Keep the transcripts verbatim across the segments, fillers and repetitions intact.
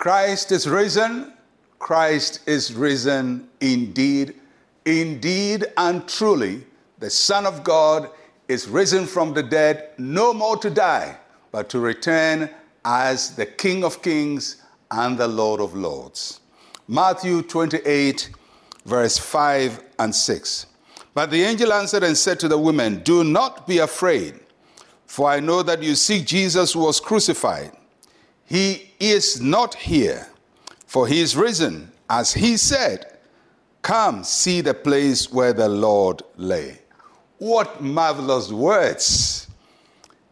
Christ is risen. Christ is risen indeed. Indeed and truly, the Son of God is risen from the dead, no more to die, but to return as the King of kings and the Lord of lords. Matthew twenty-eight, verse five and six. But the angel answered and said to the women, "Do not be afraid, for I know that you seek Jesus who was crucified. He is not here, for he is risen, as he said. Come, see the place where the Lord lay." What marvelous words.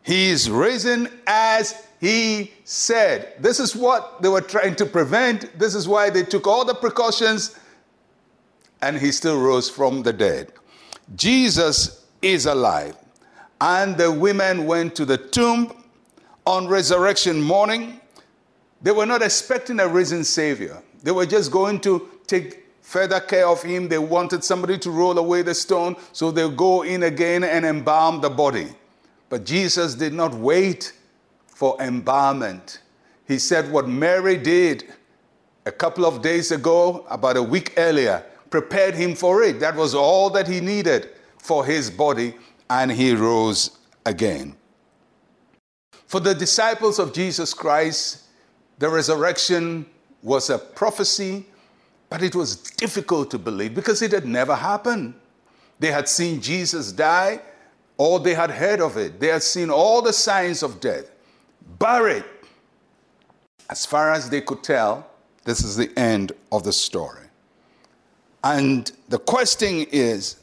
He is risen as he said. This is what they were trying to prevent. This is why they took all the precautions, and he still rose from the dead. Jesus is alive. And the women went to the tomb on resurrection morning. They were not expecting a risen Savior. They were just going to take further care of him. They wanted somebody to roll away the stone, so they'll go in again and embalm the body. But Jesus did not wait for embalmment. He said what Mary did a couple of days ago, about a week earlier, prepared him for it. That was all that he needed for his body, and he rose again. For the disciples of Jesus Christ, the resurrection was a prophecy. But it was difficult to believe because it had never happened. They had seen Jesus die, or they had heard of it. They had seen all the signs of death. Buried. As far as they could tell, this is the end of the story. And the question is,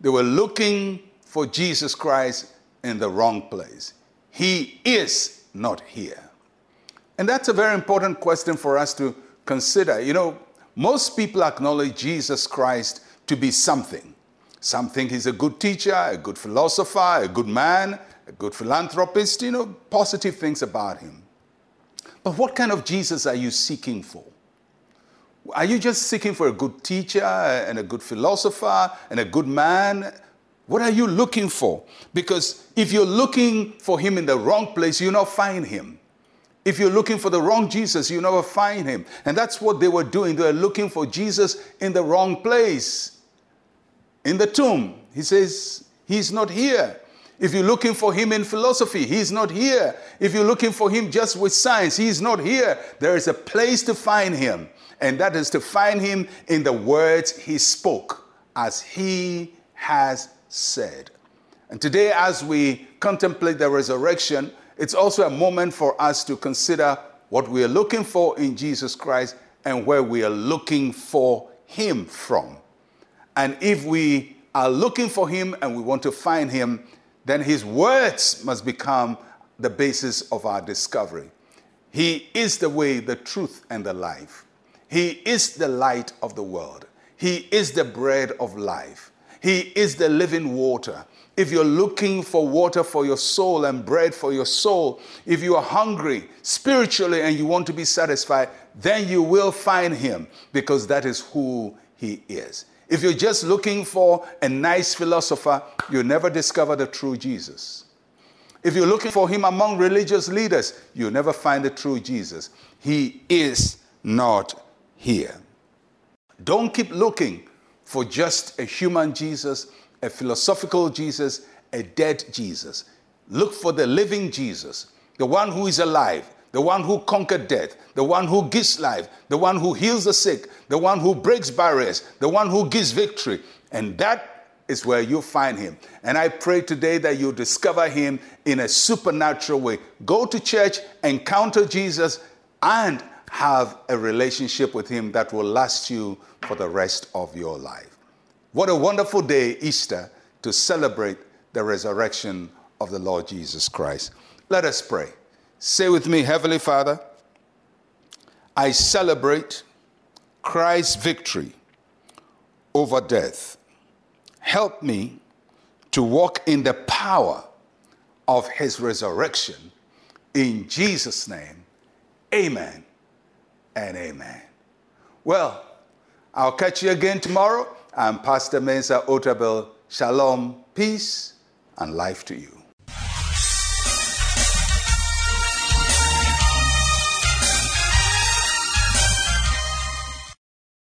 they were looking for Jesus Christ in the wrong place. He is not here. And that's a very important question for us to consider. You know, most people acknowledge Jesus Christ to be something. Some think he's a good teacher, a good philosopher, a good man, a good philanthropist, you know, positive things about him. But what kind of Jesus are you seeking for? Are you just seeking for a good teacher and a good philosopher and a good man? What are you looking for? Because if you're looking for him in the wrong place, you'll not find him. If you're looking for the wrong Jesus, you never find him. And that's what they were doing. They were looking for Jesus in the wrong place. In the tomb, he says, he's not here. If you're looking for him in philosophy, he's not here. If you're looking for him just with science, he's not here. There is a place to find him. And that is to find him in the words he spoke, as he has said. And today, as we contemplate the resurrection, it's also a moment for us to consider what we are looking for in Jesus Christ and where we are looking for him from. And if we are looking for him and we want to find him, then his words must become the basis of our discovery. He is the way, the truth, and the life. He is the light of the world. He is the bread of life. He is the living water. If you're looking for water for your soul and bread for your soul, if you are hungry spiritually and you want to be satisfied, then you will find him, because that is who he is. If you're just looking for a nice philosopher, you'll never discover the true Jesus. If you're looking for him among religious leaders, you'll never find the true Jesus. He is not here. Don't keep looking for just a human Jesus, a philosophical Jesus, a dead Jesus. Look for the living Jesus, the one who is alive, the one who conquered death, the one who gives life, the one who heals the sick, the one who breaks barriers, the one who gives victory. And that is where you find him. And I pray today that you discover him in a supernatural way. Go to church, encounter Jesus, and have a relationship with him that will last you for the rest of your life. What a wonderful day, Easter, to celebrate the resurrection of the Lord Jesus Christ. Let us pray. Say with me, Heavenly Father, I celebrate Christ's victory over death. Help me to walk in the power of his resurrection. In Jesus' name, amen and amen. Well, I'll catch you again tomorrow. I'm Pastor Mensa Otabil. Shalom, peace, and life to you.